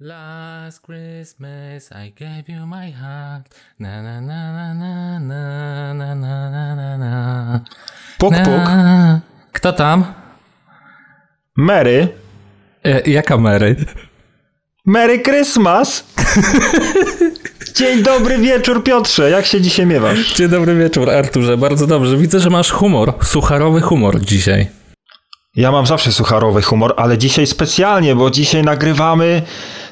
Last Christmas I gave you my heart. Na na na na na na na na na na. Puk, puk. Kto tam? Mary. Jaka Mary? Merry Christmas! Dzień dobry wieczór, Piotrze. Jak się dzisiaj miewasz? Dzień dobry wieczór, Arturze. Bardzo dobrze. Widzę, że masz humor. Sucharowy humor dzisiaj. Ja mam zawsze sucharowy humor, ale dzisiaj specjalnie, bo dzisiaj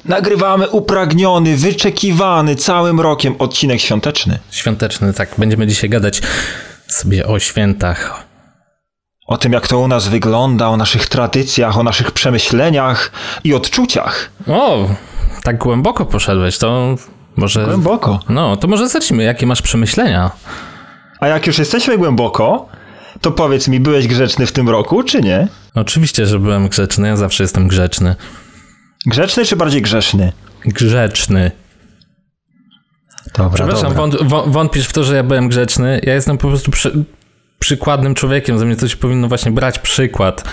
nagrywamy upragniony, wyczekiwany całym rokiem odcinek świąteczny. Świąteczny, tak. Będziemy dzisiaj gadać sobie o świętach. O tym, jak to u nas wygląda, o naszych tradycjach, o naszych przemyśleniach i odczuciach. O, tak głęboko poszedłeś, to może... Głęboko. No, to może zacznijmy, jakie masz przemyślenia. A jak już jesteśmy głęboko, to powiedz mi, byłeś grzeczny w tym roku, czy nie? Oczywiście, że byłem grzeczny, ja zawsze jestem grzeczny. Grzeczny czy bardziej grzeszny? Grzeczny. Dobra, przepraszam, dobra. Wątpisz w to, że ja byłem grzeczny? Ja jestem po prostu... przykładnym człowiekiem, ze mnie coś powinno właśnie brać przykład.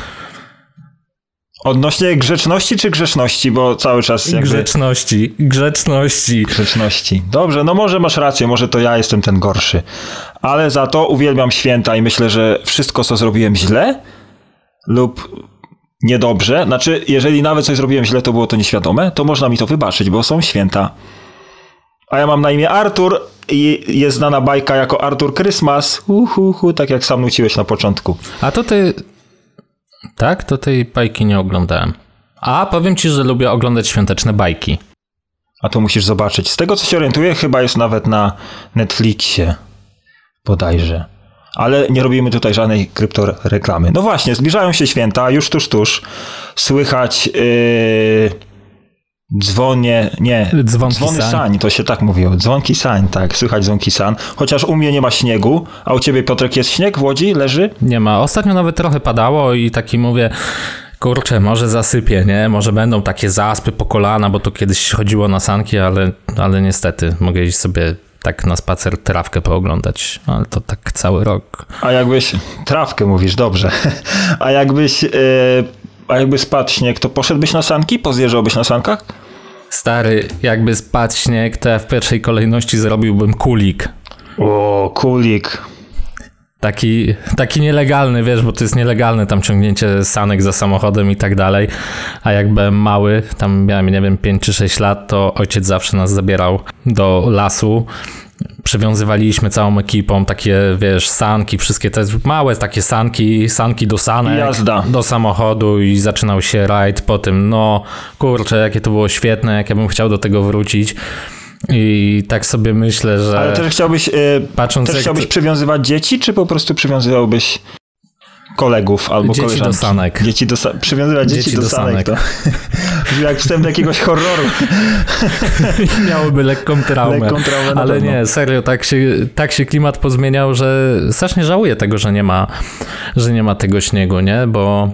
Odnośnie grzeczności czy grzeszności, bo cały czas jakby... Grzeczności. Dobrze, no może masz rację, może to ja jestem ten gorszy. Ale za to uwielbiam święta i myślę, że wszystko, co zrobiłem źle lub niedobrze, znaczy jeżeli nawet coś zrobiłem źle, to było to nieświadome, to można mi to wybaczyć, bo są święta. A ja mam na imię Artur i jest znana bajka jako Arthur Christmas. Tak jak sam nuciłeś na początku. A to ty... Tak? To tej bajki nie oglądałem. A powiem ci, że lubię oglądać świąteczne bajki. A to musisz zobaczyć. Z tego, co się orientuję, chyba jest nawet na Netflixie. Bodajże. Ale nie robimy tutaj żadnej kryptoreklamy. No właśnie, zbliżają się święta. Już tuż. Słychać... Dzwony sań, to się tak mówiło. Dzwonki sań, tak, słychać dzwonki sań. Chociaż u mnie nie ma śniegu, a u ciebie, Piotrek, jest śnieg w Łodzi? Leży? Nie ma. Ostatnio nawet trochę padało i taki mówię, kurczę, może zasypie, nie? Może będą takie zaspy po kolana, bo to kiedyś chodziło na sanki, ale niestety mogę iść sobie tak na spacer trawkę pooglądać, ale to tak cały rok. A jakbyś... Trawkę mówisz, dobrze. A jakby spadł śnieg, to poszedłbyś na sanki? Pozjeżdżałbyś na sankach? Stary, jakby spadł śnieg, to ja w pierwszej kolejności zrobiłbym kulik. O, kulik. Taki nielegalny, wiesz, bo to jest nielegalne tam ciągnięcie sanek za samochodem i tak dalej. A jak byłem mały, tam miałem, nie wiem, 5 czy 6 lat, to ojciec zawsze nas zabierał do lasu. Przywiązywaliśmy całą ekipą takie, wiesz, sanki, wszystkie te małe takie sanki do sanek, jazda do samochodu i zaczynał się rajd po tym, no kurczę, jakie to było świetne, jak ja bym chciał do tego wrócić i tak sobie myślę, że... Ale też chciałbyś, przywiązywać dzieci, czy po prostu przywiązywałbyś kolegów albo dzieci koleżanki? Do sanek. Przywiązywać dzieci do sanek. To jak wstęp do jakiegoś horroru. Miałoby lekką traumę ale pewno. Nie, serio, tak się klimat pozmieniał, że strasznie żałuję tego, że nie ma tego śniegu, nie? Bo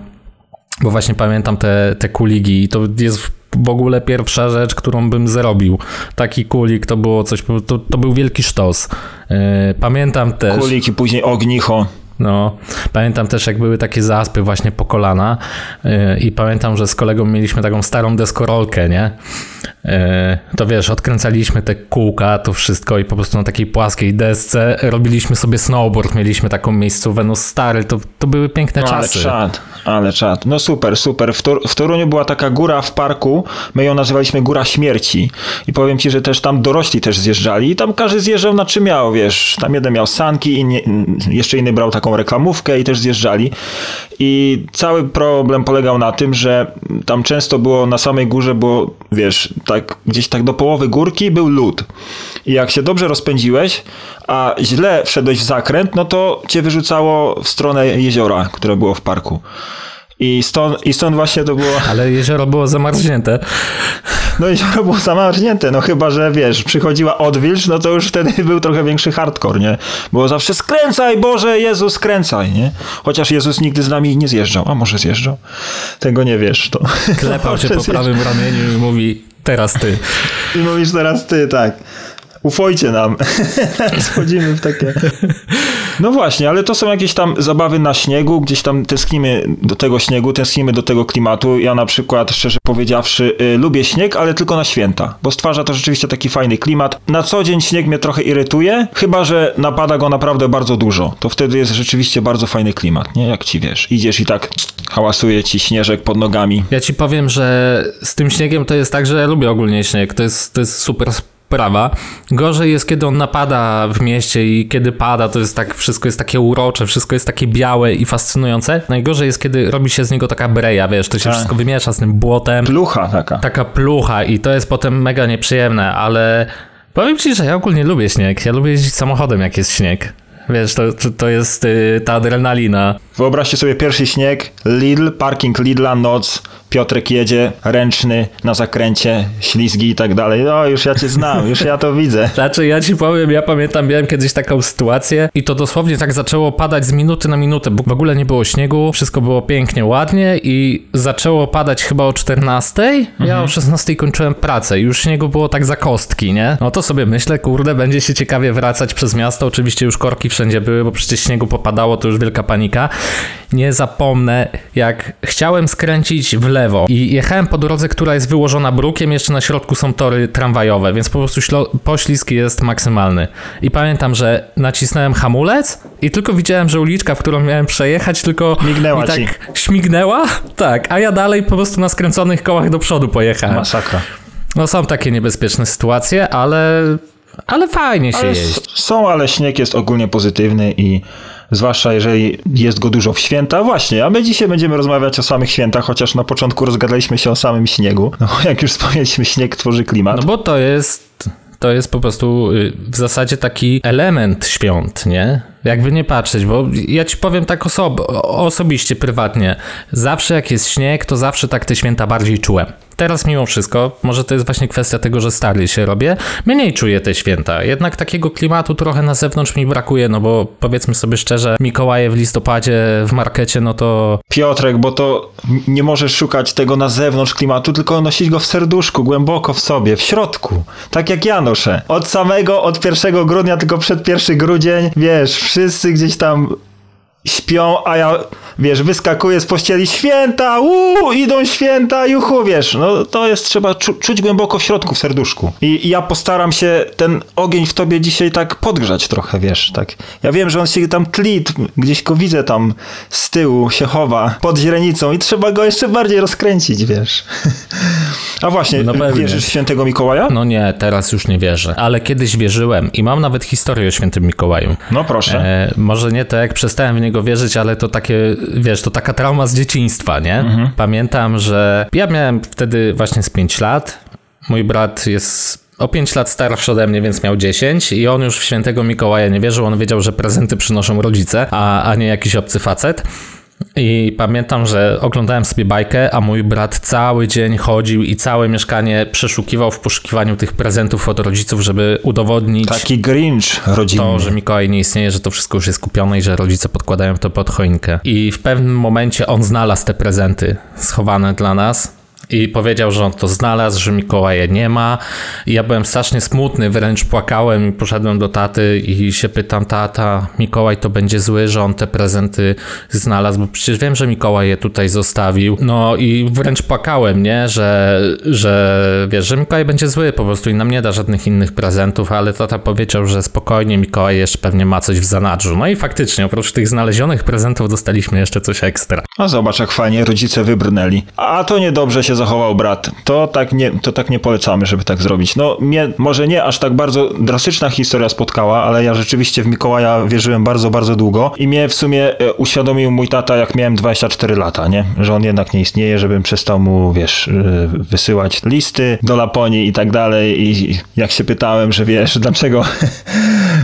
właśnie pamiętam te kuligi i to jest w ogóle pierwsza rzecz, którą bym zrobił. Taki kulik to było coś, to był wielki sztos. Pamiętam też... Kulik i później ognicho. No, pamiętam też, jak były takie zaspy właśnie po kolana i pamiętam, że z kolegą mieliśmy taką starą deskorolkę, nie? To wiesz, odkręcaliśmy te kółka, to wszystko i po prostu na takiej płaskiej desce robiliśmy sobie snowboard, mieliśmy taką miejscówę, no stary, to były piękne czasy. Ale czad. No super. W Toruniu była taka góra w parku, my ją nazywaliśmy Góra Śmierci i powiem ci, że też tam dorośli też zjeżdżali i tam każdy zjeżdżał na czym miał, wiesz, tam jeden miał sanki, jeszcze inny brał taką reklamówkę i też zjeżdżali i cały problem polegał na tym, że tam często było na samej górze, bo wiesz, tak, gdzieś tak do połowy górki był lód i jak się dobrze rozpędziłeś, a źle wszedłeś w zakręt, no to cię wyrzucało w stronę jeziora, które było w parku. I stąd właśnie to było... Ale jezioro było zamarznięte. No jezioro było zamarznięte, no chyba, że wiesz, przychodziła odwilż, no to już wtedy był trochę większy hardcore, nie? Było zawsze skręcaj, Boże, Jezus, skręcaj, nie? Chociaż Jezus nigdy z nami nie zjeżdżał. A może zjeżdżał? Tego nie wiesz, to... Klepał cię po prawym ramieniu i mówi, teraz ty. I mówisz, teraz ty, tak. Ufajcie nam. Schodzimy w takie... No właśnie, ale to są jakieś tam zabawy na śniegu, gdzieś tam tęsknimy do tego śniegu, tęsknimy do tego klimatu. Ja na przykład, szczerze powiedziawszy, lubię śnieg, ale tylko na święta, bo stwarza to rzeczywiście taki fajny klimat. Na co dzień śnieg mnie trochę irytuje, chyba że napada go naprawdę bardzo dużo. To wtedy jest rzeczywiście bardzo fajny klimat, nie? Jak ci wiesz, idziesz i tak hałasuje ci śnieżek pod nogami. Ja ci powiem, że z tym śniegiem to jest tak, że ja lubię ogólnie śnieg, to jest super sprawa. Gorzej jest, kiedy on napada w mieście i kiedy pada, to jest tak, wszystko jest takie urocze, wszystko jest takie białe i fascynujące. Najgorzej jest, kiedy robi się z niego taka breja, wiesz, to się wszystko wymiesza z tym błotem. Plucha taka. Taka plucha i to jest potem mega nieprzyjemne, ale powiem ci, że ja ogólnie lubię śnieg. Ja lubię jeździć samochodem, jak jest śnieg. Wiesz, to jest ta adrenalina. Wyobraźcie sobie pierwszy śnieg, Lidl, parking Lidla, noc, Piotrek jedzie, ręczny, na zakręcie, ślizgi i tak dalej. No już ja cię znam, już ja to widzę. Znaczy ja ci powiem, ja pamiętam, miałem kiedyś taką sytuację i to dosłownie tak zaczęło padać z minuty na minutę, bo w ogóle nie było śniegu, wszystko było pięknie, ładnie i zaczęło padać chyba o 14:00, ja o 16:00 kończyłem pracę i już śniegu było tak za kostki, nie? No to sobie myślę, kurde, będzie się ciekawie wracać przez miasto, oczywiście już korki wszędzie były, bo przecież śniegu popadało, to już wielka panika. Nie zapomnę, jak chciałem skręcić w lewo i jechałem po drodze, która jest wyłożona brukiem, jeszcze na środku są tory tramwajowe, więc po prostu poślizg jest maksymalny. I pamiętam, że nacisnąłem hamulec i tylko widziałem, że uliczka, w którą miałem przejechać, tylko mignęła i tak śmignęła, tak, a ja dalej po prostu na skręconych kołach do przodu pojechałem. Masakra. No są takie niebezpieczne sytuacje, ale fajnie się jeździ. Ale śnieg jest ogólnie pozytywny i zwłaszcza jeżeli jest go dużo w święta. Właśnie, a my dzisiaj będziemy rozmawiać o samych świętach, chociaż na początku rozgadaliśmy się o samym śniegu. No jak już wspomnieliśmy, śnieg tworzy klimat. No bo to jest po prostu w zasadzie taki element świąt, nie? Jakby nie patrzeć, bo ja ci powiem tak osobiście, prywatnie. Zawsze jak jest śnieg, to zawsze tak te święta bardziej czułem. Teraz mimo wszystko, może to jest właśnie kwestia tego, że stary się robię, mniej czuję te święta. Jednak takiego klimatu trochę na zewnątrz mi brakuje, no bo powiedzmy sobie szczerze, Mikołaje w listopadzie w markecie, no to... Piotrek, bo to nie możesz szukać tego na zewnątrz klimatu, tylko nosić go w serduszku, głęboko w sobie, w środku. Tak jak ja noszę. Od 1 grudnia, tylko przed 1 grudzień, wiesz, wszyscy gdzieś tam... śpią, a ja, wiesz, wyskakuję z pościeli, święta, idą święta, juchu, wiesz, no to jest, trzeba czuć głęboko w środku, w serduszku. I ja postaram się ten ogień w tobie dzisiaj tak podgrzać trochę, wiesz, tak. Ja wiem, że on się tam tli, gdzieś go widzę tam z tyłu, się chowa pod źrenicą i trzeba go jeszcze bardziej rozkręcić, wiesz. A właśnie, no wierzysz w Świętego Mikołaja? No nie, teraz już nie wierzę, ale kiedyś wierzyłem i mam nawet historię o Świętym Mikołaju. No proszę. Może nie to, jak przestałem w niego wierzyć, ale to takie, wiesz, to taka trauma z dzieciństwa, nie? Mhm. Pamiętam, że ja miałem wtedy właśnie z 5 lat, mój brat jest o 5 lat starszy ode mnie, więc miał 10 i on już w Świętego Mikołaja nie wierzył, on wiedział, że prezenty przynoszą rodzice, a nie jakiś obcy facet. I pamiętam, że oglądałem sobie bajkę, a mój brat cały dzień chodził i całe mieszkanie przeszukiwał w poszukiwaniu tych prezentów od rodziców, żeby udowodnić... Taki Grinch rodzinny. To, że Mikołaj nie istnieje, że to wszystko już jest kupione i że rodzice podkładają to pod choinkę. I w pewnym momencie on znalazł te prezenty schowane dla nas. I powiedział, że on to znalazł, że Mikołaja nie ma. I ja byłem strasznie smutny, wręcz płakałem i poszedłem do taty i się pytam, tata, Mikołaj to będzie zły, że on te prezenty znalazł, bo przecież wiem, że Mikołaj je tutaj zostawił. No i wręcz płakałem, nie, że wiesz, że Mikołaj będzie zły po prostu i nam nie da żadnych innych prezentów, ale tata powiedział, że spokojnie, Mikołaj jeszcze pewnie ma coś w zanadrzu. No i faktycznie, oprócz tych znalezionych prezentów dostaliśmy jeszcze coś ekstra. No zobacz, jak fajnie rodzice wybrnęli. A to niedobrze się zachował brat. To tak nie polecamy, żeby tak zrobić. No mnie może nie aż tak bardzo drastyczna historia spotkała, ale ja rzeczywiście w Mikołaja wierzyłem bardzo, bardzo długo i mnie w sumie uświadomił mój tata, jak miałem 24 lata, nie? Że on jednak nie istnieje, żebym przestał mu, wiesz, wysyłać listy do Laponii i tak dalej i jak się pytałem, że wiesz,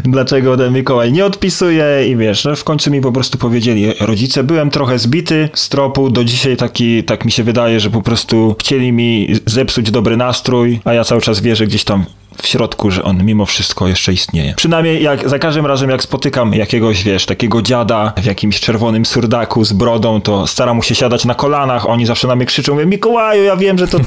dlaczego ten Mikołaj nie odpisuje i wiesz, no w końcu mi po prostu powiedzieli rodzice, byłem trochę zbity z tropu, do dzisiaj taki, tak mi się wydaje, że po prostu chcieli mi zepsuć dobry nastrój, a ja cały czas wierzę gdzieś tam w środku, że on mimo wszystko jeszcze istnieje. Przynajmniej jak za każdym razem, jak spotykam jakiegoś, wiesz, takiego dziada w jakimś czerwonym surdaku z brodą, to staram się siadać na kolanach, oni zawsze na mnie krzyczą, mówię, Mikołaju, ja wiem, że to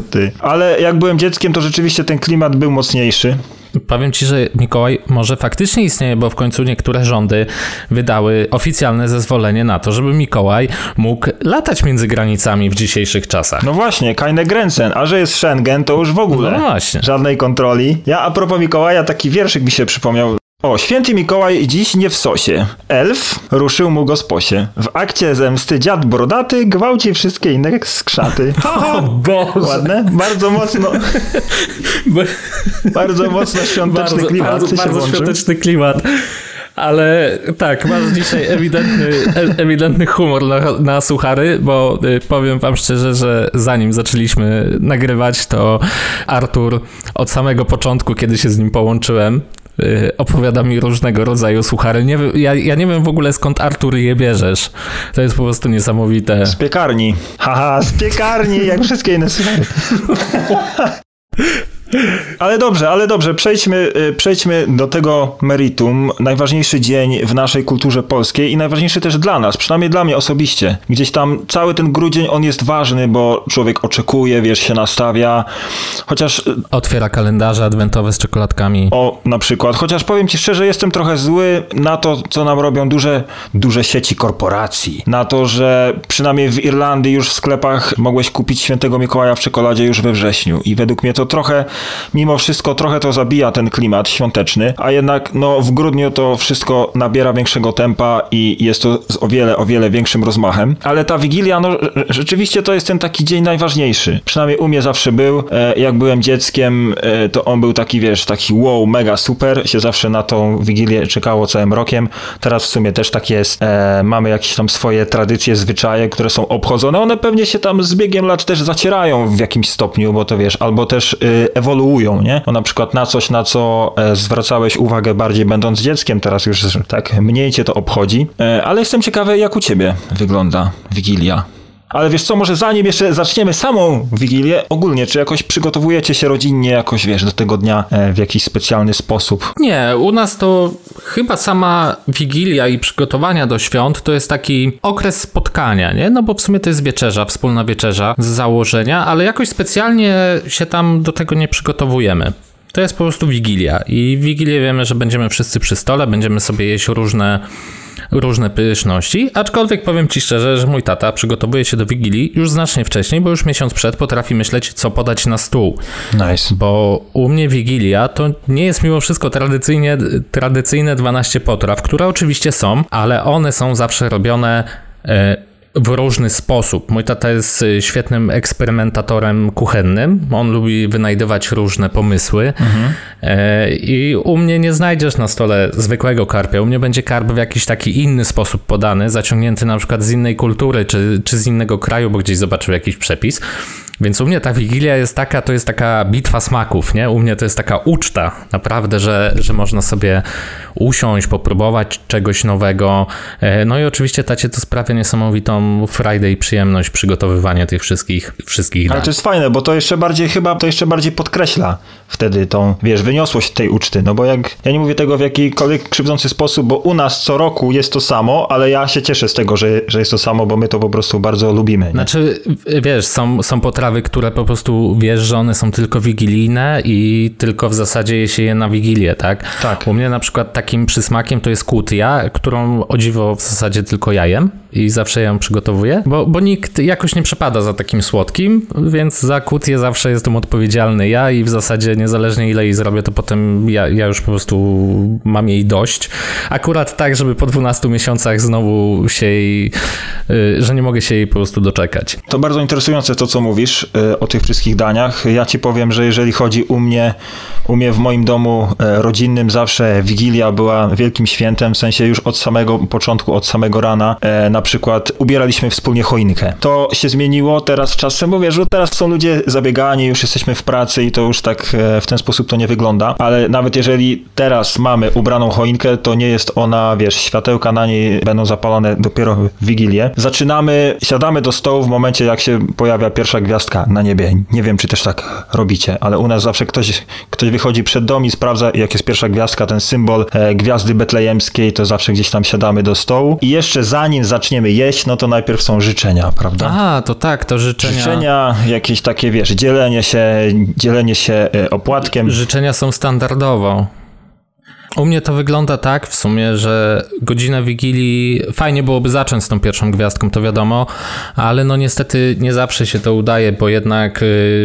ty. Ale jak byłem dzieckiem, to rzeczywiście ten klimat był mocniejszy. Powiem Ci, że Mikołaj może faktycznie istnieje, bo w końcu niektóre rządy wydały oficjalne zezwolenie na to, żeby Mikołaj mógł latać między granicami w dzisiejszych czasach. No właśnie, keine Grenzen, a że jest Schengen, to już w ogóle no właśnie. Żadnej kontroli. Ja a propos Mikołaja, taki wierszyk mi się przypomniał. O, święty Mikołaj dziś nie w sosie. Elf ruszył mu go z posie. W akcie zemsty dziad brodaty gwałci wszystkie inne skrzaty. O Boże! Ładne? Bardzo mocno. Bardzo mocno świąteczny klimat. Bardzo świąteczny klimat. Ale tak, masz dzisiaj ewidentny humor na suchary, bo powiem wam szczerze, że zanim zaczęliśmy nagrywać, to Artur od samego początku, kiedy się z nim połączyłem, opowiada mi różnego rodzaju suchary. Ja nie wiem w ogóle, skąd Artur je bierzesz. To jest po prostu niesamowite. Z piekarni. Haha, z piekarni, jak wszystkie inne suchary. Ale dobrze, przejdźmy do tego meritum. Najważniejszy dzień w naszej kulturze polskiej i najważniejszy też dla nas, przynajmniej dla mnie osobiście. Gdzieś tam cały ten grudzień, on jest ważny, bo człowiek oczekuje, wiesz, się nastawia, chociaż... Otwiera kalendarze adwentowe z czekoladkami. O, na przykład. Chociaż powiem ci szczerze, jestem trochę zły na to, co nam robią duże sieci korporacji. Na to, że przynajmniej w Irlandii już w sklepach mogłeś kupić Świętego Mikołaja w czekoladzie już we wrześniu. I według mnie to trochę... Mimo wszystko trochę to zabija ten klimat świąteczny, a jednak no, w grudniu to wszystko nabiera większego tempa i jest to z o wiele większym rozmachem. Ale ta Wigilia, no rzeczywiście to jest ten taki dzień najważniejszy. Przynajmniej u mnie zawsze był. Jak byłem dzieckiem, to on był taki, wiesz, taki wow, mega super. Się zawsze na tą Wigilię czekało całym rokiem. Teraz w sumie też tak jest. Mamy jakieś tam swoje tradycje, zwyczaje, które są obchodzone. One pewnie się tam z biegiem lat też zacierają w jakimś stopniu, bo to wiesz, albo też ewoluują, nie? Bo na przykład na coś, na co zwracałeś uwagę bardziej będąc dzieckiem, teraz już tak mniej cię to obchodzi. Ale jestem ciekawy, jak u ciebie wygląda Wigilia. Ale wiesz co, może zanim jeszcze zaczniemy samą Wigilię, ogólnie, czy jakoś przygotowujecie się rodzinnie jakoś, wiesz, do tego dnia w jakiś specjalny sposób? Nie, u nas to chyba sama Wigilia i przygotowania do świąt to jest taki okres spotkania, nie? No bo w sumie to jest wieczerza, wspólna wieczerza z założenia, ale jakoś specjalnie się tam do tego nie przygotowujemy. To jest po prostu Wigilia i w Wigilię wiemy, że będziemy wszyscy przy stole, będziemy sobie jeść różne pyszności, aczkolwiek powiem ci szczerze, że mój tata przygotowuje się do Wigilii już znacznie wcześniej, bo już miesiąc przed potrafi myśleć, co podać na stół. Nice. Bo u mnie Wigilia to nie jest mimo wszystko tradycyjne 12 potraw, które oczywiście są, ale one są zawsze robione w różny sposób. Mój tata jest świetnym eksperymentatorem kuchennym. On lubi wynajdywać różne pomysły. Mhm. I u mnie nie znajdziesz na stole zwykłego karpia. U mnie będzie karp w jakiś taki inny sposób podany, zaciągnięty na przykład z innej kultury, czy z innego kraju, bo gdzieś zobaczył jakiś przepis. Więc u mnie ta Wigilia jest to jest taka bitwa smaków, nie? U mnie to jest taka uczta, naprawdę, że można sobie usiąść, popróbować czegoś nowego. No i oczywiście tacie to sprawia niesamowitą frajdę i przyjemność przygotowywania tych wszystkich dań. Ale to jest fajne, bo to jeszcze bardziej podkreśla wtedy tą, wiesz, wyniosłość tej uczty, no bo jak, ja nie mówię tego w jakikolwiek krzywdzący sposób, bo u nas co roku jest to samo, ale ja się cieszę z tego, że jest to samo, bo my to po prostu bardzo lubimy. Nie? Znaczy, wiesz, są potrawy, które po prostu wiesz, że one są tylko wigilijne i tylko w zasadzie je się je na Wigilię, tak? Tak. U mnie na przykład takim przysmakiem to jest kutia, którą o dziwo w zasadzie tylko ja jem i zawsze ją przygotowuję, bo nikt jakoś nie przepada za takim słodkim, więc za kutię zawsze jestem odpowiedzialny ja i w zasadzie niezależnie ile jej zrobię, to potem ja już po prostu mam jej dość. Akurat tak, żeby po 12 miesiącach znowu się jej, że nie mogę się jej po prostu doczekać. To bardzo interesujące to, co mówisz o tych wszystkich daniach. Ja ci powiem, że jeżeli chodzi u mnie w moim domu rodzinnym zawsze Wigilia była wielkim świętem, w sensie już od samego początku, od samego rana. Na przykład ubieraliśmy wspólnie choinkę. To się zmieniło teraz czasem, bo wiesz, że teraz są ludzie zabiegani, już jesteśmy w pracy i to już tak w ten sposób to nie wygląda, ale nawet jeżeli teraz mamy ubraną choinkę, to nie jest ona, wiesz, światełka na niej będą zapalone dopiero w Wigilię. Siadamy do stołu w momencie, jak się pojawia pierwsza gwiazda gwiazdka na niebie. Nie wiem, czy też tak robicie, ale u nas zawsze ktoś wychodzi przed dom i sprawdza, jak jest pierwsza gwiazdka, ten symbol gwiazdy betlejemskiej, to zawsze gdzieś tam siadamy do stołu. I jeszcze zanim zaczniemy jeść, no to najpierw są życzenia, prawda? A, to tak, to życzenia. Życzenia, jakieś takie, wiesz, dzielenie się opłatkiem. Życzenia są standardowo. U mnie to wygląda tak w sumie, że godzina Wigilii, fajnie byłoby zacząć z tą pierwszą gwiazdką, to wiadomo, ale no niestety nie zawsze się to udaje, bo jednak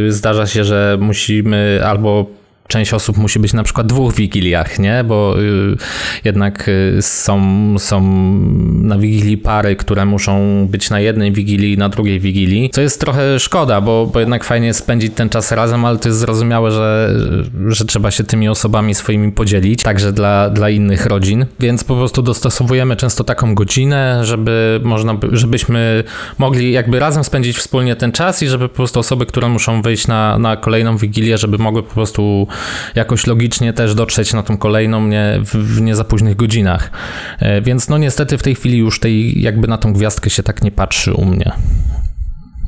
zdarza się, że musimy albo część osób musi być na przykład dwóch wigiliach, nie? Bo jednak są na wigilii pary, które muszą być na jednej wigilii i na drugiej wigilii, co jest trochę szkoda, bo jednak fajnie jest spędzić ten czas razem, ale to jest zrozumiałe, że trzeba się tymi osobami swoimi podzielić, także dla innych rodzin, więc po prostu dostosowujemy często taką godzinę, żebyśmy mogli jakby razem spędzić wspólnie ten czas i żeby po prostu osoby, które muszą wyjść na kolejną wigilię, żeby mogły po prostu jakoś logicznie też dotrzeć na tą kolejną w nie za późnych godzinach. Więc no niestety w tej chwili już jakby na tą gwiazdkę się tak nie patrzy u mnie.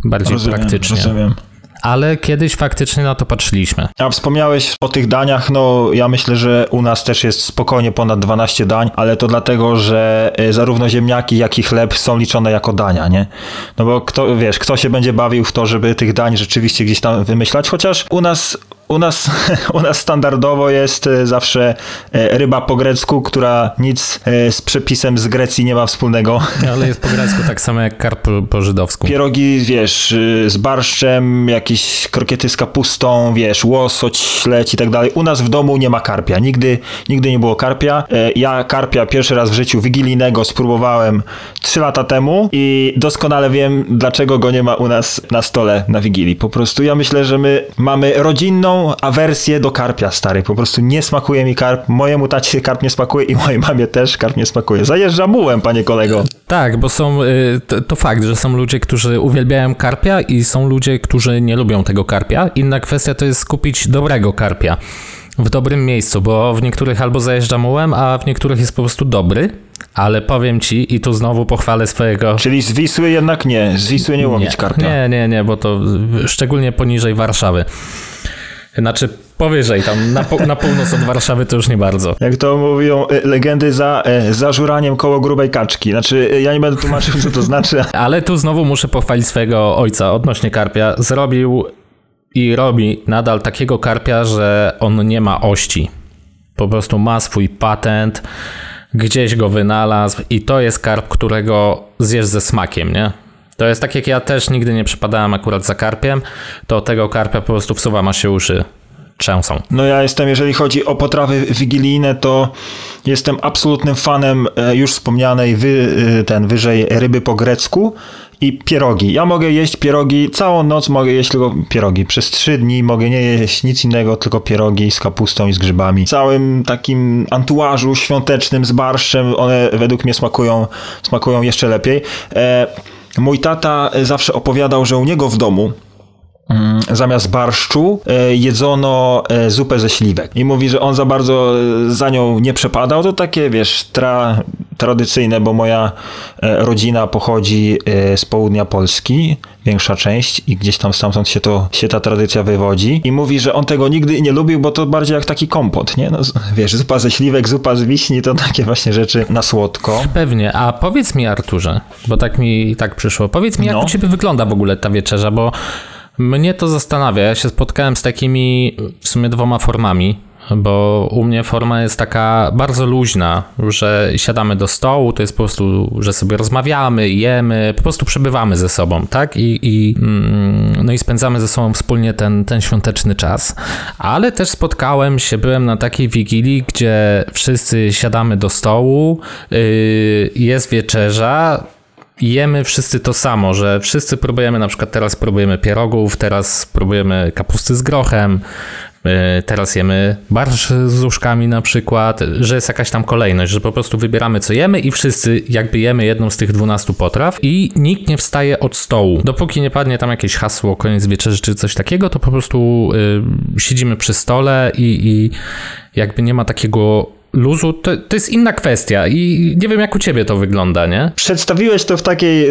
Bardziej praktycznie. Rozumiem. Ale kiedyś faktycznie na to patrzyliśmy. A wspomniałeś o tych daniach, no ja myślę, że u nas też jest spokojnie ponad 12 dań, ale to dlatego, że zarówno ziemniaki, jak i chleb są liczone jako dania, nie? No bo kto się będzie bawił w to, żeby tych dań rzeczywiście gdzieś tam wymyślać, chociaż u nas standardowo jest zawsze ryba po grecku, która nic z przepisem z Grecji nie ma wspólnego. Ale jest po grecku, tak samo jak karp po żydowsku. Pierogi, wiesz, z barszczem, jakieś krokiety z kapustą, wiesz, łosoć, śledź i tak dalej. U nas w domu nie ma karpia. Nigdy nie było karpia. Ja karpia pierwszy raz w życiu wigilijnego spróbowałem 3 lata temu i doskonale wiem, dlaczego go nie ma u nas na stole na Wigilii. Po prostu ja myślę, że my mamy rodzinną awersję do karpia, stary. Po prostu nie smakuje mi karp. Mojemu tacie karp nie smakuje i mojej mamie też karp nie smakuje. Zajeżdża mułem, panie kolego. Tak, bo to fakt, że są ludzie, którzy uwielbiają karpia i są ludzie, którzy nie lubią tego karpia. Inna kwestia to jest kupić dobrego karpia w dobrym miejscu, bo w niektórych albo zajeżdża mułem, a w niektórych jest po prostu dobry. Ale powiem ci, i tu znowu pochwalę swojego... Czyli z Wisły jednak nie. Z Wisły nie łowić karpia. Nie, bo to szczególnie poniżej Warszawy. Znaczy powyżej, tam na północ od Warszawy to już nie bardzo. Jak to mówią legendy za żuraniem koło grubej kaczki. Znaczy ja nie będę tłumaczył, co to znaczy. Ale tu znowu muszę pochwalić swojego ojca odnośnie karpia. Zrobił i robi nadal takiego karpia, że on nie ma ości. Po prostu ma swój patent, gdzieś go wynalazł i to jest karp, którego zjesz ze smakiem, nie? To jest tak, jak ja też nigdy nie przepadałem akurat za karpiem, to tego karpia po prostu wsuwam, a się uszy trzęsą. No ja jestem, jeżeli chodzi o potrawy wigilijne, to jestem absolutnym fanem już wspomnianej wyżej ryby po grecku i pierogi. Ja mogę jeść pierogi, całą noc mogę jeść tylko pierogi. Przez 3 dni mogę nie jeść nic innego, tylko pierogi z kapustą i z grzybami. W całym takim antuażu świątecznym z barszczem one według mnie smakują jeszcze lepiej. Mój tata zawsze opowiadał, że u niego w domu zamiast barszczu jedzono zupę ze śliwek. I mówi, że on za bardzo za nią nie przepadał. To takie, wiesz, tradycyjne, bo moja rodzina pochodzi z południa Polski, większa część i gdzieś tam stamtąd się ta tradycja wywodzi. I mówi, że on tego nigdy nie lubił, bo to bardziej jak taki kompot, nie? No, wiesz, zupa ze śliwek, zupa z wiśni, to takie właśnie rzeczy na słodko. Pewnie, a powiedz mi, Arturze, bo tak mi tak przyszło, powiedz mi, jak u ciebie wygląda w ogóle ta wieczerza, bo mnie to zastanawia. Ja się spotkałem z takimi w sumie 2 formami, bo u mnie forma jest taka bardzo luźna, że siadamy do stołu, to jest po prostu, że sobie rozmawiamy, jemy, po prostu przebywamy ze sobą, tak? I spędzamy ze sobą wspólnie ten świąteczny czas. Ale też byłem na takiej wigilii, gdzie wszyscy siadamy do stołu, jest wieczerza, jemy wszyscy to samo, że wszyscy próbujemy, na przykład teraz próbujemy pierogów, teraz próbujemy kapusty z grochem, teraz jemy barsz z uszkami na przykład, że jest jakaś tam kolejność, że po prostu wybieramy co jemy i wszyscy jakby jemy jedną z tych 12 potraw i nikt nie wstaje od stołu. Dopóki nie padnie tam jakieś hasło koniec wieczerzy czy coś takiego, to po prostu siedzimy przy stole i jakby nie ma takiego luzu, to jest inna kwestia i nie wiem, jak u ciebie to wygląda, nie? Przedstawiłeś to w takiej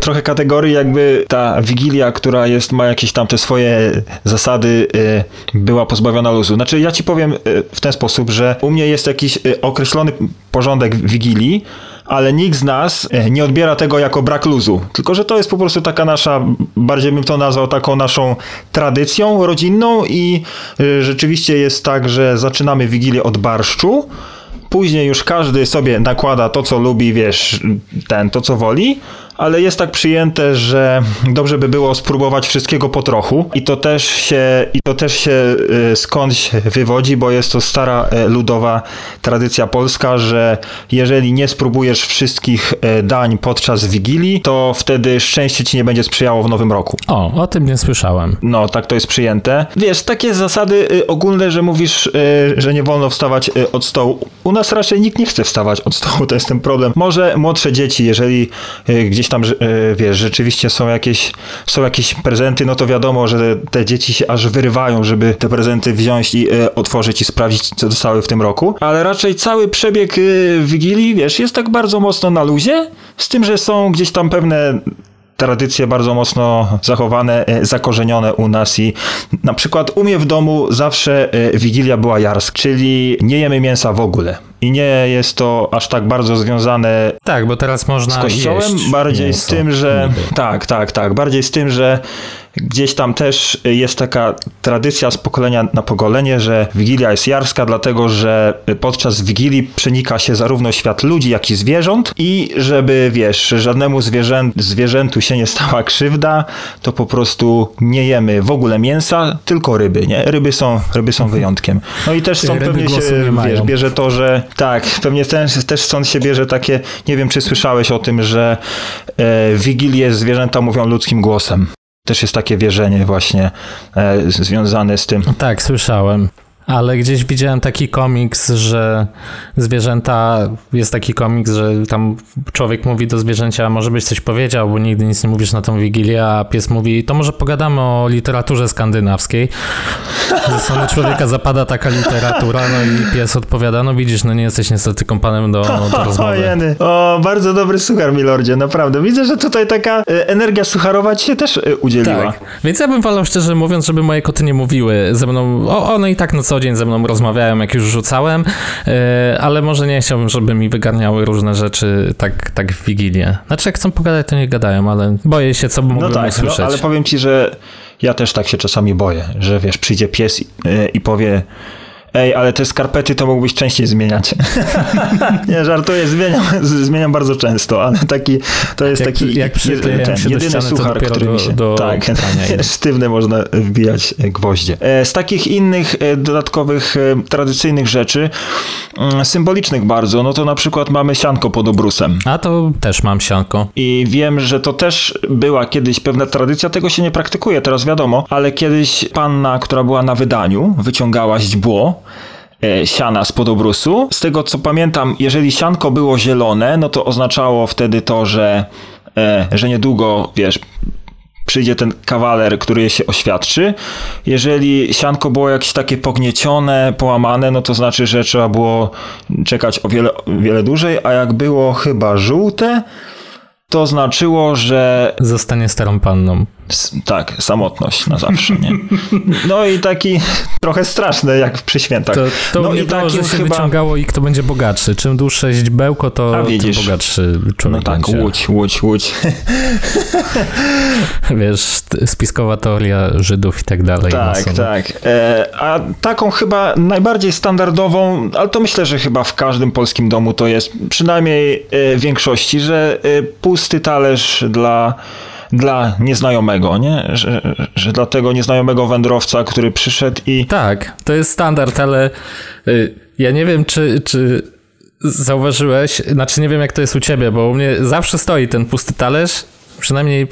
trochę kategorii, jakby ta Wigilia, która jest, ma jakieś tam te swoje zasady, była pozbawiona luzu. Znaczy, ja ci powiem w ten sposób, że u mnie jest jakiś określony porządek Wigilii, ale nikt z nas nie odbiera tego jako brak luzu. Tylko że to jest po prostu taka nasza, bardziej bym to nazwał taką naszą tradycją rodzinną i rzeczywiście jest tak, że zaczynamy Wigilię od barszczu, później już każdy sobie nakłada to, co lubi, wiesz, to, co woli, ale jest tak przyjęte, że dobrze by było spróbować wszystkiego po trochu i to też się skądś wywodzi, bo jest to stara ludowa tradycja polska, że jeżeli nie spróbujesz wszystkich dań podczas Wigilii, to wtedy szczęście ci nie będzie sprzyjało w nowym roku. O tym nie słyszałem. No, tak to jest przyjęte. Wiesz, takie zasady ogólne, że mówisz, że nie wolno wstawać od stołu. U nas raczej nikt nie chce wstawać od stołu, to jest ten problem. Może młodsze dzieci, jeżeli gdzieś tam, wiesz, rzeczywiście są jakieś prezenty, no to wiadomo, że te dzieci się aż wyrywają, żeby te prezenty wziąć i otworzyć i sprawdzić, co dostały w tym roku. Ale raczej cały przebieg Wigilii, wiesz, jest tak bardzo mocno na luzie, z tym, że są gdzieś tam pewne tradycje bardzo mocno zachowane, zakorzenione u nas i na przykład u mnie w domu zawsze Wigilia była jarsk, czyli nie jemy mięsa w ogóle. I nie jest to aż tak bardzo związane. Tak, bo teraz można z kościołem, jeść bardziej mięso. Z tym, że tak, bardziej z tym, że gdzieś tam też jest taka tradycja z pokolenia na pokolenie, że Wigilia jest jarska, dlatego że podczas Wigilii przenika się zarówno świat ludzi, jak i zwierząt i żeby, wiesz, żadnemu zwierzętu się nie stała krzywda, to po prostu nie jemy w ogóle mięsa, tylko ryby, nie? Ryby są wyjątkiem. No i też są pewnie się, wiesz, bierze to, że tak, pewnie też stąd się bierze takie, nie wiem, czy słyszałeś o tym, że Wigilię zwierzęta mówią ludzkim głosem. Też jest takie wierzenie właśnie związane z tym. Tak, słyszałem. Ale gdzieś widziałem taki komiks, że zwierzęta, jest taki komiks, że tam człowiek mówi do zwierzęcia, może byś coś powiedział, bo nigdy nic nie mówisz na tą Wigilię, a pies mówi, to może pogadamy o literaturze skandynawskiej. Ze strony człowieka zapada taka literatura, no i pies odpowiada, no widzisz, no nie jesteś niestety kompanem do rozmowy. O, bardzo dobry suchar, milordzie, naprawdę. Widzę, że tutaj taka energia sucharowa ci się też udzieliła. Tak. Więc ja bym wolał, szczerze mówiąc, żeby moje koty nie mówiły ze mną, one i tak na co dzień ze mną rozmawiałem, jak już rzucałem, ale może nie chciałbym, żeby mi wygarniały różne rzeczy tak w Wigilię. Znaczy, jak chcą pogadać, to nie gadają, ale boję się, co mogłem usłyszeć. No, ale powiem ci, że ja też tak się czasami boję, że wiesz, przyjdzie pies i powie, ej, ale te skarpety to mógłbyś częściej zmieniać. Nie, żartuję, zmieniam bardzo często, ale taki, to jest jak, taki jak jedyny suchar, który mi się... Tak, sztywny można wbijać gwoździe. Z takich innych dodatkowych, tradycyjnych rzeczy, symbolicznych bardzo, no to na przykład mamy sianko pod obrusem. A to też mam sianko. I wiem, że to też była kiedyś pewna tradycja, tego się nie praktykuje, teraz wiadomo, ale kiedyś panna, która była na wydaniu, wyciągała źdźbło siana spod obrusu. Z tego, co pamiętam, jeżeli sianko było zielone, no to oznaczało wtedy to, że niedługo, wiesz, przyjdzie ten kawaler, który się oświadczy. Jeżeli sianko było jakieś takie pogniecione, połamane, no to znaczy, że trzeba było czekać o wiele dłużej, a jak było chyba żółte, to znaczyło, że... Zostanie starą panną. Tak, samotność na zawsze, nie? No i taki trochę straszny, jak przy świętach. To no i to, że się chyba... wyciągało i kto będzie bogatszy. Czym dłuższe źdźbełko, to tym bogatszy człowiek będzie. No tak, będzie. Łódź. Wiesz, spiskowa teoria Żydów i tak dalej. Tak. A taką chyba najbardziej standardową, ale to myślę, że chyba w każdym polskim domu to jest, przynajmniej w większości, że pusty talerz dla nieznajomego, nie? Że dla tego nieznajomego wędrowca, który przyszedł i... Tak, to jest standard, ale ja nie wiem, czy zauważyłeś, znaczy nie wiem, jak to jest u ciebie, bo u mnie zawsze stoi ten pusty talerz, przynajmniej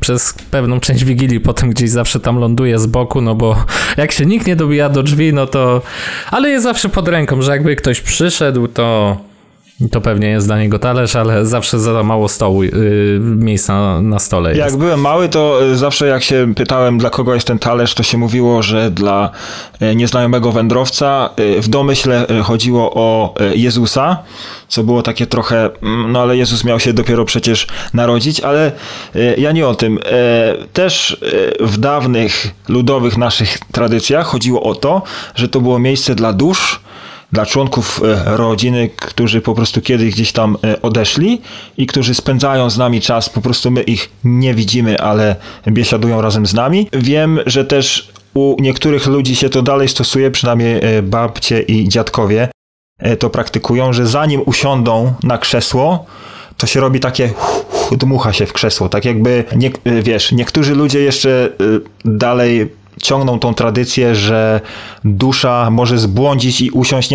przez pewną część Wigilii, potem gdzieś zawsze tam ląduje z boku, no bo jak się nikt nie dobija do drzwi, no to... Ale jest zawsze pod ręką, że jakby ktoś przyszedł, to... To pewnie jest dla niego talerz, ale zawsze za mało stołu, miejsca na stole jest. Jak byłem mały, to zawsze jak się pytałem, dla kogo jest ten talerz, to się mówiło, że dla nieznajomego wędrowca. W domyśle chodziło o Jezusa, co było takie trochę, no ale Jezus miał się dopiero przecież narodzić, ale ja nie o tym. Też w dawnych, ludowych naszych tradycjach chodziło o to, że to było miejsce dla dusz, dla członków rodziny, którzy po prostu kiedyś gdzieś tam odeszli i którzy spędzają z nami czas, po prostu my ich nie widzimy, ale biesiadują razem z nami. Wiem, że też u niektórych ludzi się to dalej stosuje, przynajmniej babcie i dziadkowie to praktykują, że zanim usiądą na krzesło, to się robi takie, dmucha się w krzesło, tak jakby, niektórzy ludzie jeszcze dalej ciągną tą tradycję, że dusza może zbłądzić i usiąść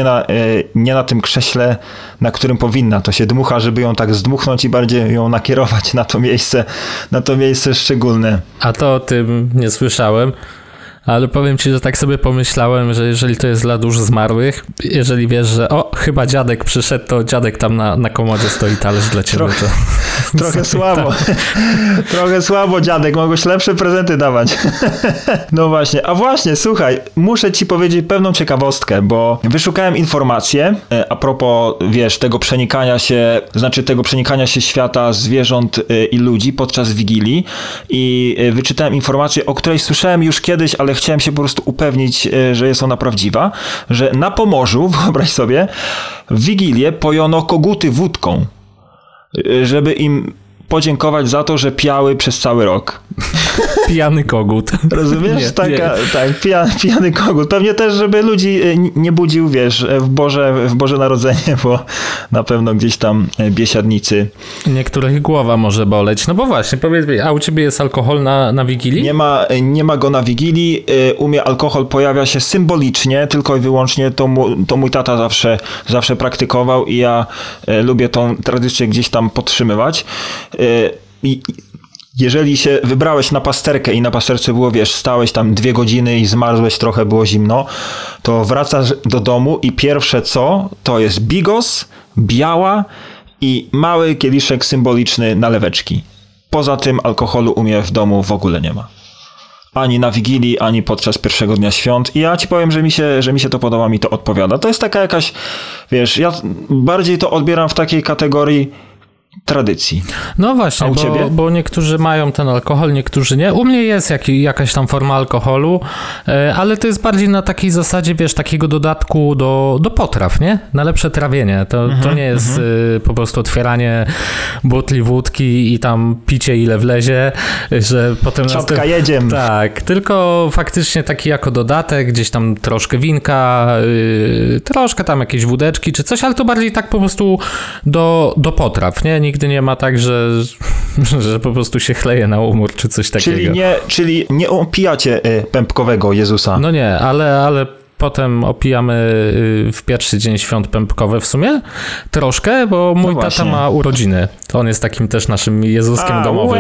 nie na tym krześle, na którym powinna. To się dmucha, żeby ją tak zdmuchnąć i bardziej ją nakierować na to miejsce szczególne. A to o tym nie słyszałem, ale powiem ci, że tak sobie pomyślałem, że jeżeli to jest dla dusz zmarłych, jeżeli wiesz, że chyba dziadek przyszedł, to dziadek tam na komodzie stoi, talerz dla ciebie. Trochę słabo. Trochę słabo, dziadek. Mogłeś lepsze prezenty dawać. No właśnie. A właśnie, słuchaj, muszę ci powiedzieć pewną ciekawostkę, bo wyszukałem informację a propos, wiesz, tego przenikania się świata zwierząt i ludzi podczas Wigilii i wyczytałem informację, o której słyszałem już kiedyś, ale chciałem się po prostu upewnić, że jest ona prawdziwa, że na Pomorzu, wyobraź sobie, w Wigilię pojono koguty wódką, żeby im podziękować za to, że piały przez cały rok. Pijany kogut. Rozumiesz? Nie, tak, pijany kogut. Pewnie też, żeby ludzi nie budził, wiesz, w Boże Narodzenie, bo na pewno gdzieś tam biesiadnicy. Niektórych głowa może boleć. No bo właśnie, powiedz mi, a u ciebie jest alkohol na Wigilii? Nie ma go na Wigilii. U mnie alkohol pojawia się symbolicznie, tylko i wyłącznie. To mój tata zawsze praktykował i ja lubię tą tradycję gdzieś tam podtrzymywać. I jeżeli się wybrałeś na pasterkę i na pasterce było, wiesz, stałeś tam 2 godziny i zmarzłeś trochę, było zimno, to wracasz do domu i pierwsze co, to jest bigos, biała i mały kieliszek symboliczny naleweczki. Poza tym alkoholu u mnie w domu w ogóle nie ma. Ani na Wigilii, ani podczas pierwszego dnia świąt. I ja ci powiem, że mi się to podoba, mi to odpowiada. To jest taka jakaś, wiesz, ja bardziej to odbieram w takiej kategorii tradycji. No właśnie, bo niektórzy mają ten alkohol, niektórzy nie. U mnie jest jakaś tam forma alkoholu, ale to jest bardziej na takiej zasadzie, wiesz, takiego dodatku do potraw, nie? Na lepsze trawienie. To nie jest po prostu otwieranie butli wódki i tam picie ile wlezie, że potem... Czapka jedziemy. Tak, tylko faktycznie taki jako dodatek, gdzieś tam troszkę winka, troszkę tam jakieś wódeczki czy coś, ale to bardziej tak po prostu do potraw, nie? Nigdy nie ma tak, że po prostu się chleje na umór, czy coś takiego. Czyli nie opijacie pępkowego Jezusa. No nie, ale potem opijamy w pierwszy dzień świąt pępkowe w sumie troszkę, bo mój tata ma urodziny. On jest takim też naszym Jezuskiem domowym.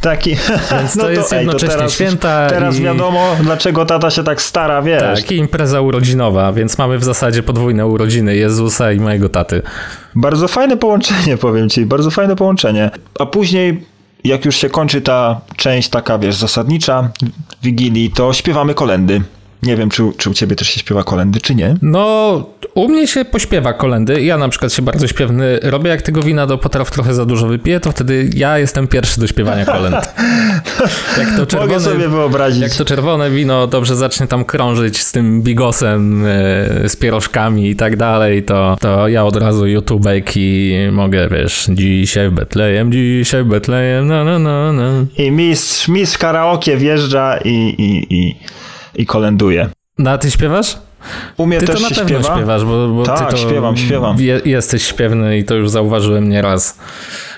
Taki. Więc to jest jednocześnie to teraz, święta. Teraz wiadomo, dlaczego tata się tak stara, wiesz. Tak, i impreza urodzinowa, więc mamy w zasadzie podwójne urodziny Jezusa i mojego taty. Bardzo fajne połączenie, powiem ci, bardzo fajne połączenie. A później, jak już się kończy ta część taka, wiesz, zasadnicza Wigilii, to śpiewamy kolendy. Nie wiem, czy u ciebie też się śpiewa kolendy, czy nie? No, u mnie się pośpiewa kolendy. Ja na przykład się bardzo śpiewny robię. Jak tego wina do potraw trochę za dużo wypiję, to wtedy ja jestem pierwszy do śpiewania kolęd. Mogę sobie wyobrazić. Jak to czerwone wino dobrze zacznie tam krążyć z tym bigosem, z pierożkami i tak dalej, to ja od razu YouTubek i mogę, wiesz, dzisiaj w Betlejem, no. I mistrz karaoke wjeżdża i kolęduje. No a ty śpiewasz? U mnie ty też to na się pewno śpiewasz, bo tak, ty to śpiewam. Jesteś śpiewny i to już zauważyłem nieraz,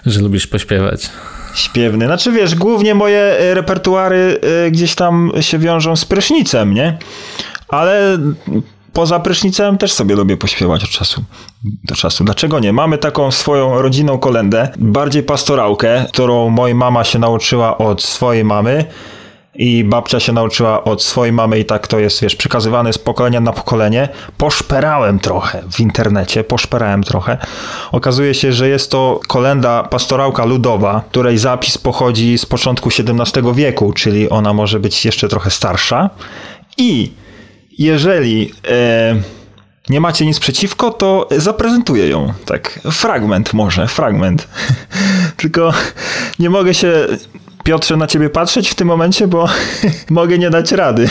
że lubisz pośpiewać. Śpiewny. Znaczy wiesz, głównie moje repertuary gdzieś tam się wiążą z prysznicem, nie? Ale poza prysznicem też sobie lubię pośpiewać od czasu do czasu. Dlaczego nie? Mamy taką swoją rodzinną kolędę, bardziej pastorałkę, którą moja mama się nauczyła od swojej mamy. i babcia się nauczyła od swojej mamy i tak to jest, wiesz, przekazywane z pokolenia na pokolenie. Poszperałem trochę w internecie, Okazuje się, że jest to kolenda pastorałka ludowa, której zapis pochodzi z początku XVII wieku, czyli ona może być jeszcze trochę starsza. I jeżeli nie macie nic przeciwko, to zaprezentuję ją. Tak, fragment. Tylko nie mogę się... Piotrze, na ciebie patrzeć w tym momencie, bo mogę nie dać rady.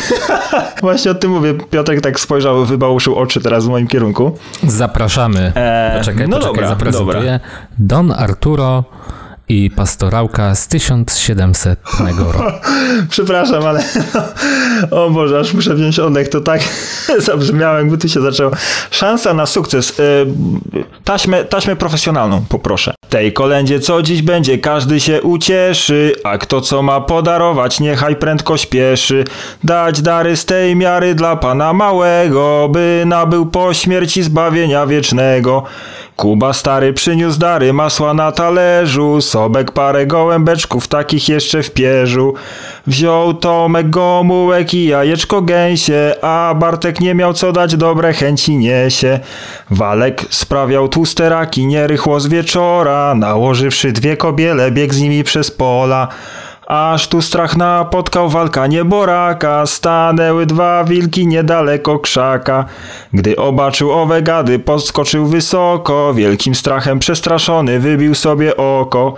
Właśnie o tym mówię. Piotrek tak spojrzał, wybałuszył oczy teraz w moim kierunku. Zapraszamy. Poczekaj, zaprezentuję. Don Arturo i pastorałka z 1700 roku. Przepraszam, ale o Boże, aż muszę wziąć oddech, to tak zabrzmiało, jakby tu się zaczęło. Szansa na sukces. Taśmę profesjonalną poproszę. Tej kolędzie co dziś będzie, każdy się ucieszy, a kto co ma podarować, niechaj prędko śpieszy. Dać dary z tej miary dla Pana Małego, by nabył po śmierci zbawienia wiecznego. Kuba stary przyniósł dary, masła na talerzu, Sobek parę gołębeczków, takich jeszcze w pierzu. Wziął Tomek gomułek i jajeczko gęsie, a Bartek nie miał co dać, dobre chęci niesie. Walek sprawiał tłuste raki, nierychło z wieczora, nałożywszy dwie kobiele, biegł z nimi przez pola. Aż tu strach napotkał Walka nieboraka, stanęły dwa wilki niedaleko krzaka. Gdy obaczył owe gady, podskoczył wysoko, wielkim strachem przestraszony wybił sobie oko.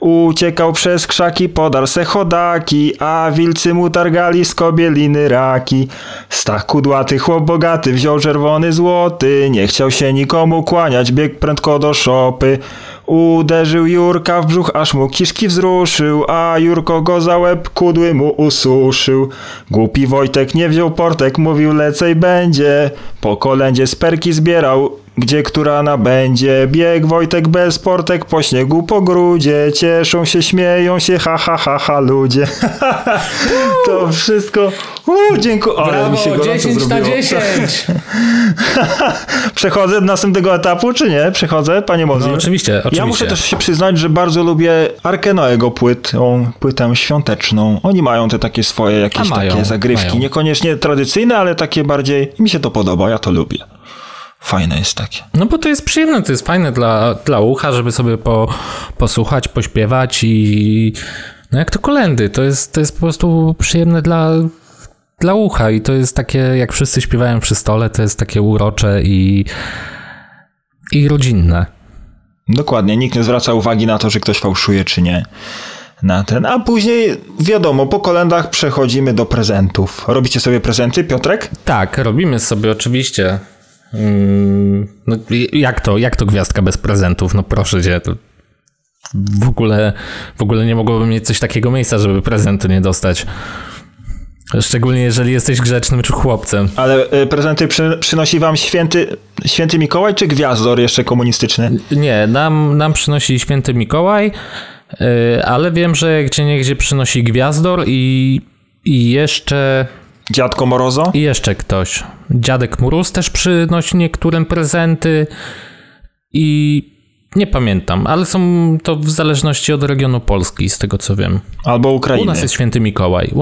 Uciekał przez krzaki, podarł se chodaki, a wilcy mu targali z kobieliny raki. Stach kudłaty, chłop bogaty, wziął czerwony złoty, nie chciał się nikomu kłaniać, biegł prędko do szopy. Uderzył Jurka w brzuch, aż mu kiszki wzruszył, a Jurko go za łeb kudły mu ususzył. Głupi Wojtek nie wziął portek, mówił lecej będzie, po kolędzie sperki zbierał, gdzie która nabędzie. Biegł Wojtek bez portek po śniegu, po grudzie, cieszą się, śmieją się, ha, ha, ha, ha, ludzie. To wszystko... dziękuję. Brawo, mi się 10 na 10. Przechodzę do następnego etapu, czy nie? Przechodzę, panie Mozi. No, oczywiście. Ja muszę też się przyznać, że bardzo lubię Arkę Noego płytę świąteczną. Oni mają te takie swoje jakieś takie zagrywki. Mają. Niekoniecznie tradycyjne, ale takie bardziej... Mi się to podoba, ja to lubię. Fajne jest takie. No bo to jest przyjemne, to jest fajne dla ucha, żeby sobie posłuchać, pośpiewać i... No jak to kolędy, to jest po prostu przyjemne dla ucha i to jest takie, jak wszyscy śpiewają przy stole, to jest takie urocze i rodzinne. Dokładnie, nikt nie zwraca uwagi na to, że ktoś fałszuje czy nie. A później, wiadomo, po kolędach przechodzimy do prezentów. Robicie sobie prezenty, Piotrek? Tak, robimy sobie oczywiście. No, jak to gwiazdka bez prezentów? No proszę cię, to w ogóle nie mogłoby mieć coś takiego miejsca, żeby prezentu nie dostać. Szczególnie jeżeli jesteś grzecznym czy chłopcem. Ale prezenty przynosi wam święty Mikołaj czy gwiazdor jeszcze komunistyczny? Nie, nam przynosi święty Mikołaj, ale wiem, że gdzieniegdzie przynosi gwiazdor i jeszcze... Dziadko Morozo? I jeszcze ktoś. Dziadek Mróz też przynosi niektórym prezenty i... Nie pamiętam, ale są to w zależności od regionu Polski, z tego co wiem. Albo Ukrainy. U nas jest Święty Mikołaj.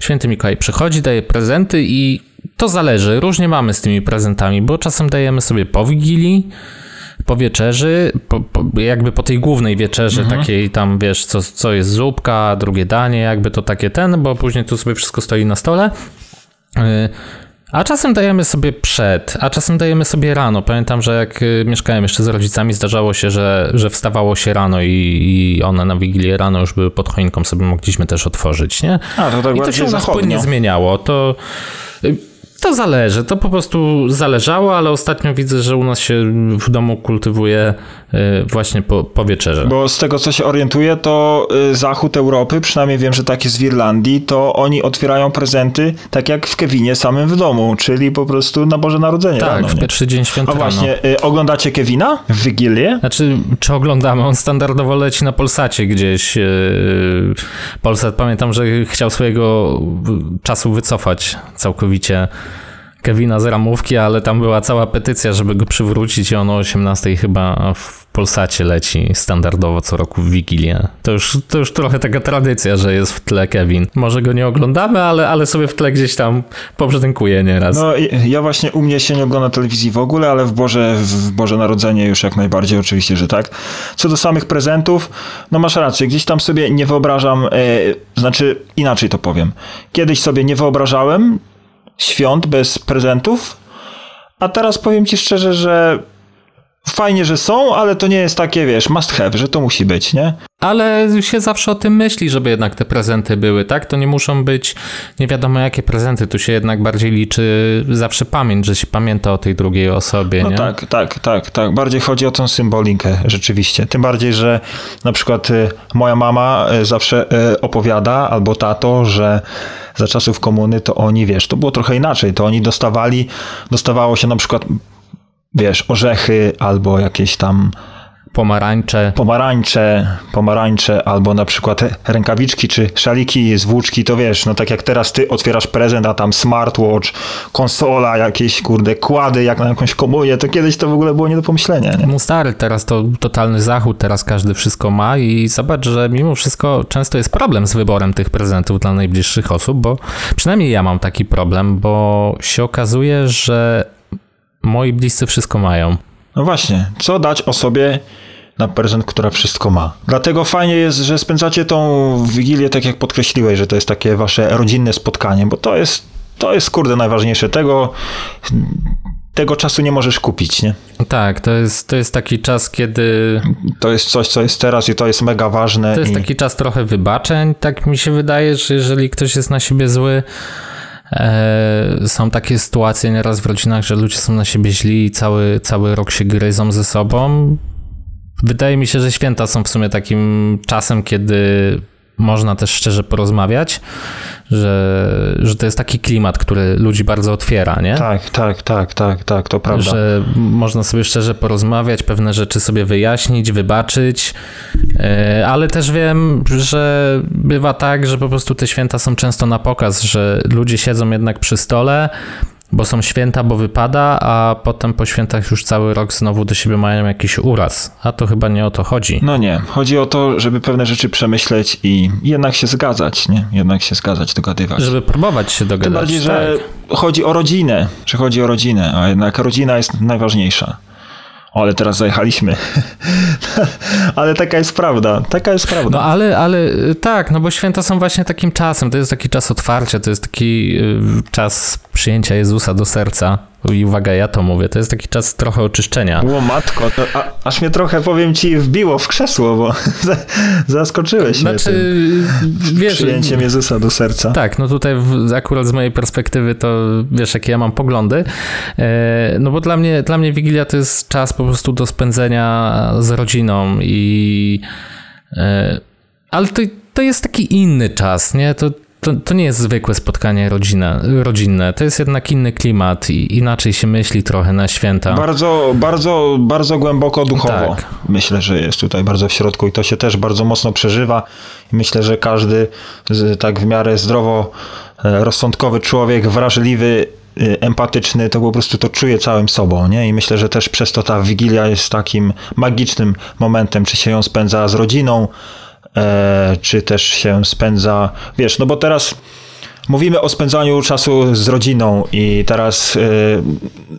Święty Mikołaj przychodzi, daje prezenty i to zależy. Różnie mamy z tymi prezentami, bo czasem dajemy sobie po Wigilii, po wieczerzy, jakby po tej głównej wieczerzy, takiej tam, wiesz, co jest zupka, drugie danie, jakby to takie bo później tu sobie wszystko stoi na stole. A czasem dajemy sobie przed, a czasem dajemy sobie rano. Pamiętam, że jak mieszkałem jeszcze z rodzicami, zdarzało się, że wstawało się rano i one na Wigilię rano już były pod choinką, sobie mogliśmy też otworzyć, nie? I to się u nas płynnie zmieniało. To zależy, to po prostu zależało, ale ostatnio widzę, że u nas się w domu kultywuje właśnie po wieczerze. Bo z tego, co się orientuję, to zachód Europy, przynajmniej wiem, że tak jest w Irlandii, to oni otwierają prezenty tak jak w Kevinie samym w domu, czyli po prostu na Boże Narodzenie. Tak, rano, w pierwszy dzień świąt rano. A właśnie, oglądacie Kevina w Wigilię? Znaczy, czy oglądamy? On standardowo leci na Polsacie gdzieś. Polsat, pamiętam, że chciał swojego czasu wycofać całkowicie. Kevina z ramówki, ale tam była cała petycja, żeby go przywrócić i ono o 18 chyba w Polsacie leci standardowo co roku w Wigilię. To już trochę taka tradycja, że jest w tle Kevin. Może go nie oglądamy, ale sobie w tle gdzieś tam pobrzedynkuje nieraz. No ja właśnie u mnie się nie ogląda telewizji w ogóle, ale w Boże Narodzenie już jak najbardziej oczywiście, że tak. Co do samych prezentów, no masz rację, gdzieś tam sobie nie wyobrażam, znaczy inaczej to powiem. Kiedyś sobie nie wyobrażałem świąt bez prezentów, a teraz powiem ci szczerze, że fajnie, że są, ale to nie jest takie, wiesz, must have, że to musi być, nie? Ale się zawsze o tym myśli, żeby jednak te prezenty były, tak? To nie muszą być nie wiadomo jakie prezenty, tu się jednak bardziej liczy zawsze pamięć, że się pamięta o tej drugiej osobie, no nie? Tak. Bardziej chodzi o tą symbolikę, rzeczywiście. Tym bardziej, że na przykład moja mama zawsze opowiada, albo tato, że za czasów komuny to oni, wiesz, to było trochę inaczej, to oni dostawało się na przykład, wiesz, orzechy albo jakieś tam pomarańcze, albo na przykład rękawiczki czy szaliki z włóczki, to wiesz, no tak jak teraz ty otwierasz prezent, a tam smartwatch, konsola, jakieś kurde kłady jak na jakąś komunię, to kiedyś to w ogóle było nie do pomyślenia. Nie? No stary, teraz to totalny zachód, teraz każdy wszystko ma i zobacz, że mimo wszystko często jest problem z wyborem tych prezentów dla najbliższych osób, bo przynajmniej ja mam taki problem, bo się okazuje, że moi bliscy wszystko mają. No właśnie, co dać osobie na prezent, która wszystko ma. Dlatego fajnie jest, że spędzacie tą Wigilię, tak jak podkreśliłeś, że to jest takie wasze rodzinne spotkanie, bo to jest kurde najważniejsze. Tego czasu nie możesz kupić, nie? Tak, to jest taki czas, kiedy... To jest coś, co jest teraz i to jest mega ważne. To jest taki czas trochę wybaczeń, tak mi się wydaje, że jeżeli ktoś jest na siebie zły... Są takie sytuacje nieraz w rodzinach, że ludzie są na siebie źli i cały rok się gryzą ze sobą. Wydaje mi się, że święta są w sumie takim czasem, kiedy można też szczerze porozmawiać, że to jest taki klimat, który ludzi bardzo otwiera, nie? Tak, to prawda. Że można sobie szczerze porozmawiać, pewne rzeczy sobie wyjaśnić, wybaczyć, ale też wiem, że bywa tak, że po prostu te święta są często na pokaz, że ludzie siedzą jednak przy stole, bo są święta, bo wypada, a potem po świętach już cały rok znowu do siebie mają jakiś uraz. A to chyba nie o to chodzi. No nie, chodzi o to, żeby pewne rzeczy przemyśleć i jednak się zgadzać, nie? Jednak się zgadzać, dogadywać. Żeby próbować się dogadać. Tym bardziej, że tak. chodzi o rodzinę, a jednak rodzina jest najważniejsza. O, ale teraz zajechaliśmy. Ale taka jest prawda. No ale tak, no bo święta są właśnie takim czasem. To jest taki czas otwarcia, to jest taki czas przyjęcia Jezusa do serca. I uwaga, ja to mówię, to jest taki czas trochę oczyszczenia. O matko, to aż mnie trochę, powiem ci, wbiło w krzesło, bo zaskoczyłeś mnie przyjęciem Jezusa do serca. Tak, no tutaj akurat z mojej perspektywy to wiesz, jakie ja mam poglądy, no bo dla mnie Wigilia to jest czas po prostu do spędzenia z rodziną i ale to jest taki inny czas, nie? To nie jest zwykłe spotkanie rodzinne, to jest jednak inny klimat i inaczej się myśli trochę na święta. Bardzo, bardzo, bardzo głęboko duchowo. Tak. Myślę, że jest tutaj bardzo w środku i to się też bardzo mocno przeżywa. Myślę, że każdy tak w miarę zdrowo rozsądkowy człowiek, wrażliwy, empatyczny, to po prostu to czuje całym sobą, nie? I myślę, że też przez to ta Wigilia jest takim magicznym momentem, czy się ją spędza z rodziną, czy też się spędza, wiesz, no bo teraz mówimy o spędzaniu czasu z rodziną i teraz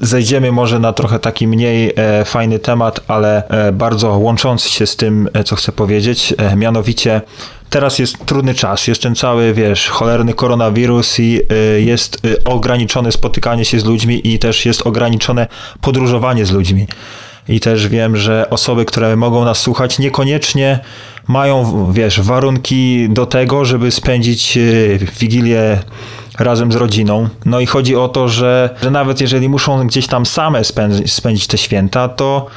zejdziemy może na trochę taki mniej fajny temat, ale bardzo łączący się z tym, co chcę powiedzieć, mianowicie teraz jest trudny czas, jest ten cały, wiesz, cholerny koronawirus i jest ograniczone spotykanie się z ludźmi i też jest ograniczone podróżowanie z ludźmi. I też wiem, że osoby, które mogą nas słuchać, niekoniecznie mają, wiesz, warunki do tego, żeby spędzić Wigilię razem z rodziną. No i chodzi o to, że nawet jeżeli muszą gdzieś tam same spędzić te święta, to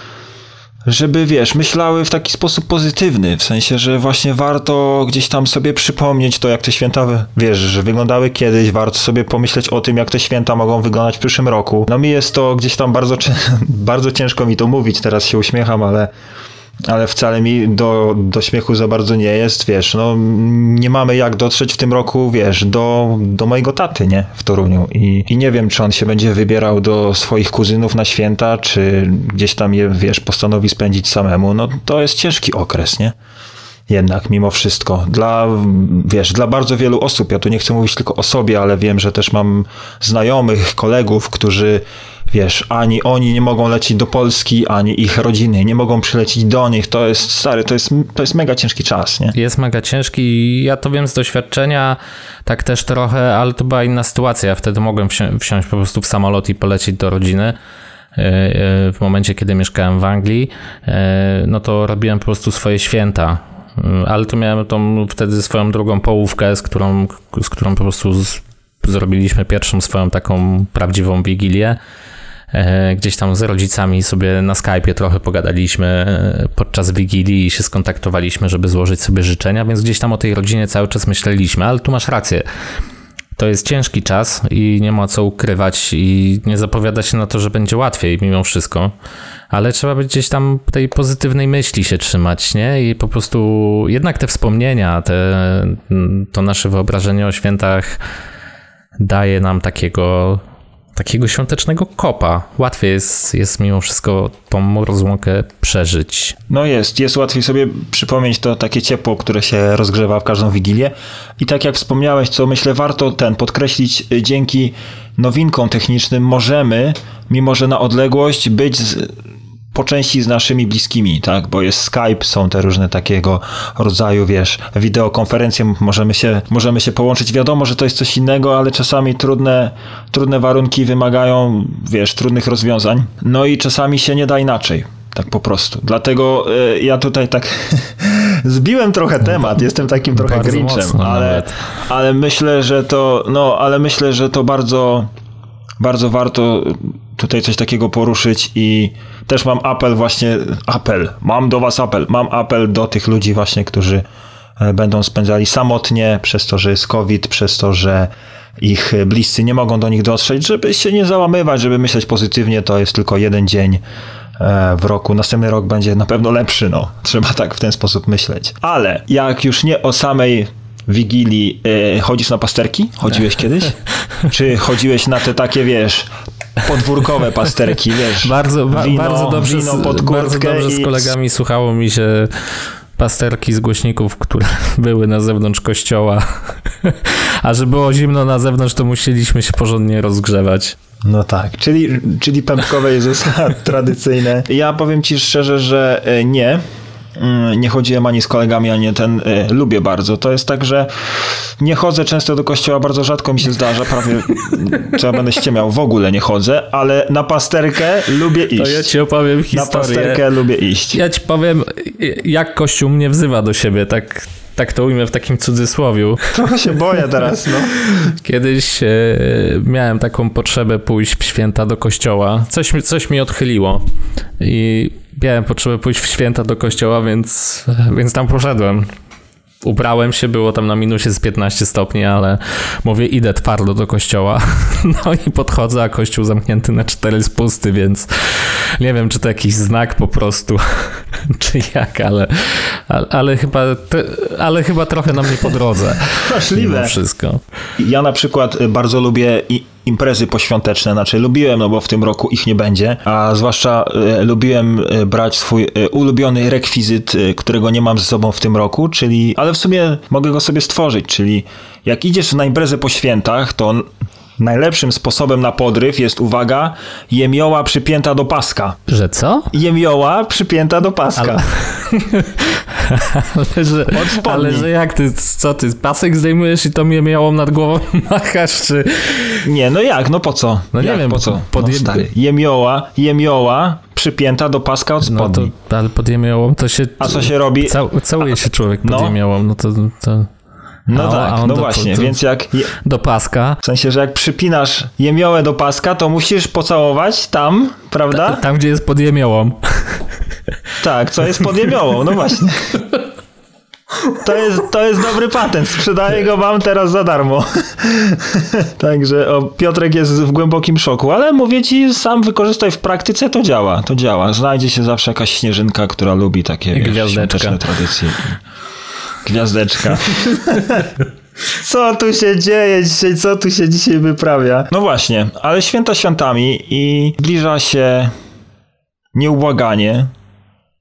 żeby, wiesz, myślały w taki sposób pozytywny, w sensie, że właśnie warto gdzieś tam sobie przypomnieć to, jak te święta, wiesz, że wyglądały kiedyś, warto sobie pomyśleć o tym, jak te święta mogą wyglądać w przyszłym roku. No mi jest to gdzieś tam bardzo ciężko mi to mówić, teraz się uśmiecham, ale ale wcale mi do śmiechu za bardzo nie jest, wiesz, no nie mamy jak dotrzeć w tym roku, wiesz, do mojego taty, nie, w Toruniu i nie wiem, czy on się będzie wybierał do swoich kuzynów na święta, czy gdzieś tam je, wiesz, postanowi spędzić samemu, no to jest ciężki okres, nie? Jednak mimo wszystko. Dla bardzo wielu osób, ja tu nie chcę mówić tylko o sobie, ale wiem, że też mam znajomych, kolegów, którzy, wiesz, ani oni nie mogą lecieć do Polski, ani ich rodziny nie mogą przylecieć do nich. To jest, stary, to jest mega ciężki czas, nie? Jest mega ciężki i ja to wiem z doświadczenia, tak też trochę, ale to była inna sytuacja. Ja wtedy mogłem wsiąść po prostu w samolot i polecieć do rodziny. W momencie, kiedy mieszkałem w Anglii, no to robiłem po prostu swoje święta. Ale to miałem tą wtedy swoją drugą połówkę, z którą po prostu zrobiliśmy pierwszą swoją taką prawdziwą wigilię. Gdzieś tam z rodzicami sobie na Skype'ie trochę pogadaliśmy podczas wigilii i się skontaktowaliśmy, żeby złożyć sobie życzenia, więc gdzieś tam o tej rodzinie cały czas myśleliśmy, ale tu masz rację. To jest ciężki czas i nie ma co ukrywać i nie zapowiada się na to, że będzie łatwiej mimo wszystko, ale trzeba być gdzieś tam tej pozytywnej myśli się trzymać, nie? I po prostu jednak te wspomnienia, to nasze wyobrażenie o świętach daje nam takiego świątecznego kopa. Łatwiej jest mimo wszystko tą rozłąkę przeżyć. No jest łatwiej sobie przypomnieć to takie ciepło, które się rozgrzewa w każdą Wigilię. I tak jak wspomniałeś, co myślę warto podkreślić, dzięki nowinkom technicznym możemy, mimo że na odległość, być po części z naszymi bliskimi, tak? Bo jest Skype, są te różne takiego rodzaju, wiesz, wideokonferencje, możemy się połączyć. Wiadomo, że to jest coś innego, ale czasami trudne warunki wymagają, wiesz, trudnych rozwiązań. No i czasami się nie da inaczej. Tak po prostu. Dlatego ja tutaj tak zbiłem trochę temat, jestem takim trochę grinchem, ale myślę, że to, bardzo, bardzo warto tutaj coś takiego poruszyć i też mam apel do tych ludzi właśnie, którzy będą spędzali samotnie przez to, że jest COVID, przez to, że ich bliscy nie mogą do nich dotrzeć, żeby się nie załamywać, żeby myśleć pozytywnie, to jest tylko jeden dzień w roku, następny rok będzie na pewno lepszy, no, trzeba tak w ten sposób myśleć. Ale jak już nie o samej Wigilii, chodzisz na pasterki? Chodziłeś kiedyś? Czy chodziłeś na te takie, wiesz, podwórkowe pasterki, wiesz? Bardzo dobrze, pod kurtkę bardzo dobrze z kolegami słuchało mi się pasterki z głośników, które były na zewnątrz kościoła. A że było zimno na zewnątrz, to musieliśmy się porządnie rozgrzewać. No tak, czyli pępkowe Jezusa tradycyjne. Ja powiem ci szczerze, że nie chodziłem ani z kolegami, ani lubię bardzo. To jest tak, że nie chodzę często do kościoła, bardzo rzadko mi się zdarza, prawie co ja będę ściemiał, w ogóle nie chodzę, ale na pasterkę lubię iść. To ja ci opowiem historię. Na pasterkę lubię iść. Ja ci powiem, jak Kościół mnie wzywa do siebie, tak to ujmę w takim cudzysłowiu. Trochę się boję teraz, no. Kiedyś miałem taką potrzebę pójść w święta do kościoła. Coś mi odchyliło i miałem potrzebę pójść w święta do kościoła, więc tam poszedłem. Ubrałem się, było tam na minusie z 15 stopni, ale mówię, idę twardo do kościoła. No i podchodzę, a kościół zamknięty na 4 spusty, więc nie wiem, czy to jakiś znak po prostu, czy jak, ale chyba trochę na mnie po drodze. Mimo wszystko. Ja na przykład bardzo lubię imprezy poświąteczne, znaczy lubiłem, no bo w tym roku ich nie będzie, a zwłaszcza lubiłem brać swój ulubiony rekwizyt, którego nie mam ze sobą w tym roku, czyli, ale w sumie mogę go sobie stworzyć, czyli jak idziesz na imprezę po świętach, to najlepszym sposobem na podryw jest, uwaga, jemioła przypięta do paska. Że co? Jemioła przypięta do paska. Ale że jak ty, co ty, pasek zdejmujesz i tą jemiołą nad głową machasz, czy... Nie, no jak, no po co? No nie wiem, po co? Jemioła przypięta do paska od spodni. No to, ale pod jemiołą to się... A co się robi? Całuje się człowiek pod jemiołą, no to... No tak, no właśnie, więc jak... Do paska. W sensie, że jak przypinasz jemiołę do paska, to musisz pocałować tam, prawda? Tam, gdzie jest pod jemiołą. Tak, co jest pod jemiołą, no właśnie. To jest dobry patent. Sprzedaję go wam teraz za darmo. Także Piotrek jest w głębokim szoku, ale mówię ci, sam wykorzystaj w praktyce, to działa. To działa. Znajdzie się zawsze jakaś śnieżynka, która lubi takie świąteczne tradycje. Gwiazdeczka. Co tu się dzieje dzisiaj? Co tu się dzisiaj wyprawia? No właśnie, ale święta świętami i zbliża się nieubłaganie.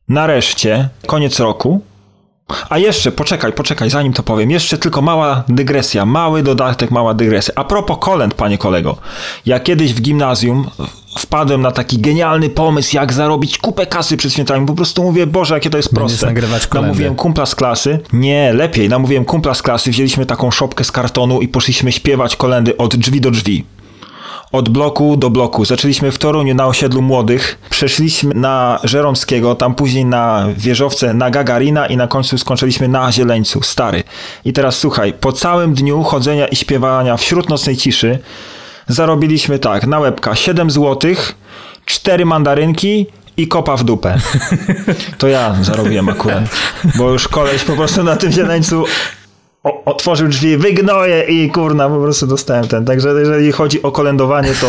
Nareszcie koniec roku. A jeszcze, poczekaj, zanim to powiem, jeszcze tylko mała dygresja, mały dodatek, mała dygresja. A propos kolęd, panie kolego, ja kiedyś w gimnazjum wpadłem na taki genialny pomysł, jak zarobić kupę kasy przed świętami. Po prostu mówię, Boże, jakie to jest proste. Namówiłem kumpla z klasy, wzięliśmy taką szopkę z kartonu i poszliśmy śpiewać kolędy od drzwi do drzwi. Od bloku do bloku. Zaczęliśmy w Toruniu na Osiedlu Młodych, przeszliśmy na Żeromskiego, tam później na Wieżowce, na Gagarina i na końcu skończyliśmy na Zieleńcu, stary. I teraz słuchaj, po całym dniu chodzenia i śpiewania wśród nocnej ciszy zarobiliśmy tak, na łebka 7 złotych, 4 mandarynki i kopa w dupę. To ja zarobiłem akurat, bo już koleś po prostu na tym Zieleńcu... otworzył drzwi, wygnoję i kurna, po prostu dostałem ten. Także jeżeli chodzi o kolędowanie, to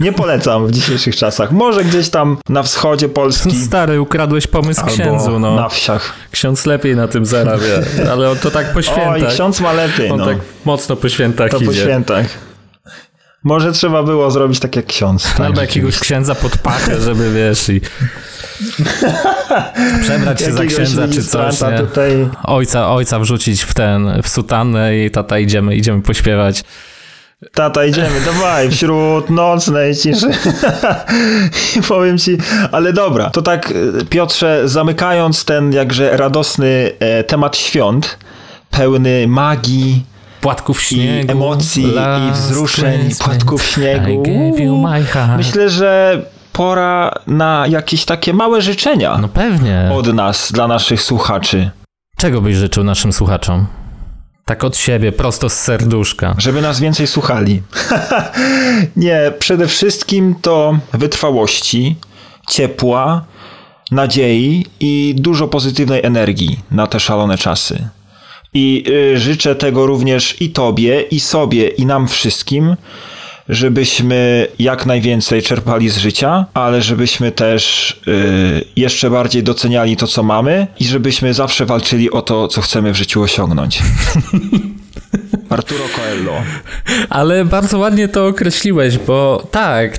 nie polecam w dzisiejszych czasach. Może gdzieś tam na wschodzie Polski. Stary, ukradłeś pomysł albo księdzu. No. Na wsiach. Ksiądz lepiej na tym zarabia, ale on to tak po świętach. Oj, ksiądz ma lepiej. On tak mocno po świętach idzie. To po świętach. Może trzeba było zrobić tak jak ksiądz. Tak? Albo jakiegoś księdza pod pachę, żeby wiesz i... przebrać się za księdza czy coś, nie? Tutaj... Ojca wrzucić w sutannę i tata idziemy pośpiewać. Tata, idziemy, dawaj, wśród nocnej ciszy. Powiem ci, ale dobra, to tak, Piotrze, zamykając ten jakże radosny temat świąt, pełny magii, płatków śniegu, i emocji i wzruszeń, płatków śniegu. Myślę, że pora na jakieś takie małe życzenia. No pewnie. Od nas, dla naszych słuchaczy. Czego byś życzył naszym słuchaczom? Tak od siebie, prosto z serduszka. Żeby nas więcej słuchali. Nie, przede wszystkim to wytrwałości, ciepła, nadziei i dużo pozytywnej energii na te szalone czasy. I życzę tego również i tobie, i sobie, i nam wszystkim, żebyśmy jak najwięcej czerpali z życia, ale żebyśmy też jeszcze bardziej doceniali to, co mamy i żebyśmy zawsze walczyli o to, co chcemy w życiu osiągnąć. Arturo Coelho. Ale bardzo ładnie to określiłeś, bo tak,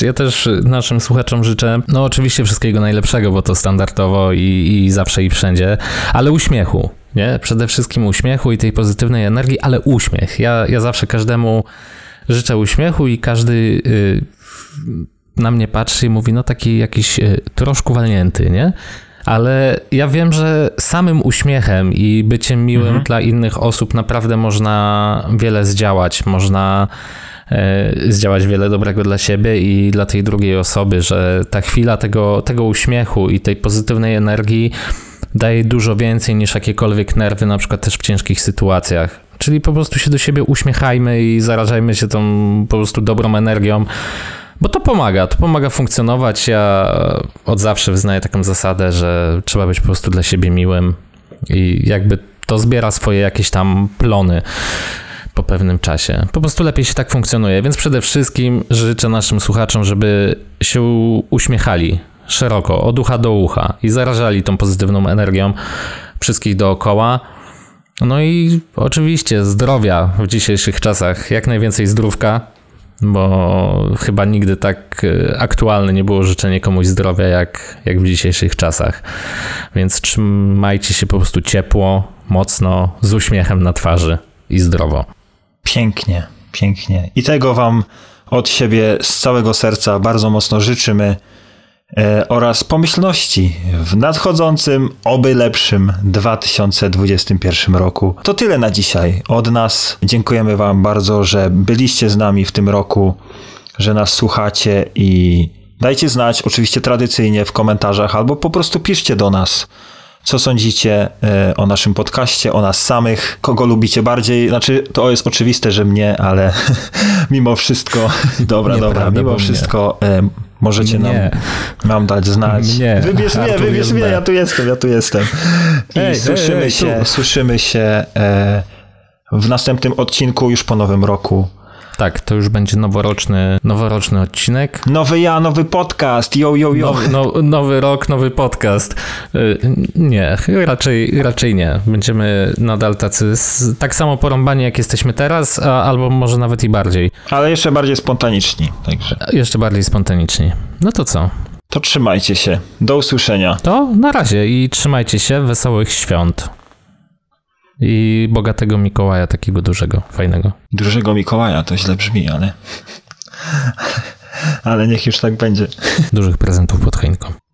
ja też naszym słuchaczom życzę, no oczywiście wszystkiego najlepszego, bo to standardowo i zawsze i wszędzie, ale uśmiechu, nie? Przede wszystkim uśmiechu i tej pozytywnej energii, ale uśmiech. Ja zawsze każdemu życzę uśmiechu i każdy na mnie patrzy i mówi, no taki jakiś troszkę walnięty, nie? Ale ja wiem, że samym uśmiechem i byciem miłym dla innych osób naprawdę można wiele zdziałać. Można zdziałać wiele dobrego dla siebie i dla tej drugiej osoby, że ta chwila tego uśmiechu i tej pozytywnej energii daje dużo więcej niż jakiekolwiek nerwy, na przykład też w ciężkich sytuacjach. Czyli po prostu się do siebie uśmiechajmy i zarażajmy się tą po prostu dobrą energią, bo to pomaga funkcjonować. Ja od zawsze wyznaję taką zasadę, że trzeba być po prostu dla siebie miłym i jakby to zbiera swoje jakieś tam plony po pewnym czasie. Po prostu lepiej się tak funkcjonuje, więc przede wszystkim życzę naszym słuchaczom, żeby się uśmiechali szeroko, od ucha do ucha i zarażali tą pozytywną energią wszystkich dookoła. No i oczywiście zdrowia w dzisiejszych czasach, jak najwięcej zdrówka, bo chyba nigdy tak aktualne nie było życzenie komuś zdrowia jak w dzisiejszych czasach. Więc trzymajcie się po prostu ciepło, mocno, z uśmiechem na twarzy i zdrowo. Pięknie, pięknie. I tego wam od siebie z całego serca bardzo mocno życzymy. Oraz pomyślności w nadchodzącym, oby lepszym 2021 roku. To tyle na dzisiaj od nas. Dziękujemy wam bardzo, że byliście z nami w tym roku, że nas słuchacie i dajcie znać oczywiście tradycyjnie w komentarzach albo po prostu piszcie do nas, Co sądzicie o naszym podcaście, o nas samych? Kogo lubicie bardziej? Znaczy, to jest oczywiste, że mnie, ale mimo wszystko, mimo wszystko możecie nam dać znać. Wybierz mnie, ja tu jestem. Słyszymy się w następnym odcinku już po nowym roku. Tak, to już będzie noworoczny odcinek. Nowy ja, nowy podcast, yo. Nowy rok, nowy podcast. Nie, raczej nie. Będziemy nadal tacy, tak samo porąbani jak jesteśmy teraz, albo może nawet i bardziej. Ale jeszcze bardziej spontaniczni. Także. Jeszcze bardziej spontaniczni. No to co? To trzymajcie się. Do usłyszenia. To na razie i trzymajcie się. Wesołych świąt. I bogatego Mikołaja, takiego dużego, fajnego. Dużego Mikołaja, to źle brzmi, ale niech już tak będzie. Dużych prezentów pod choinką.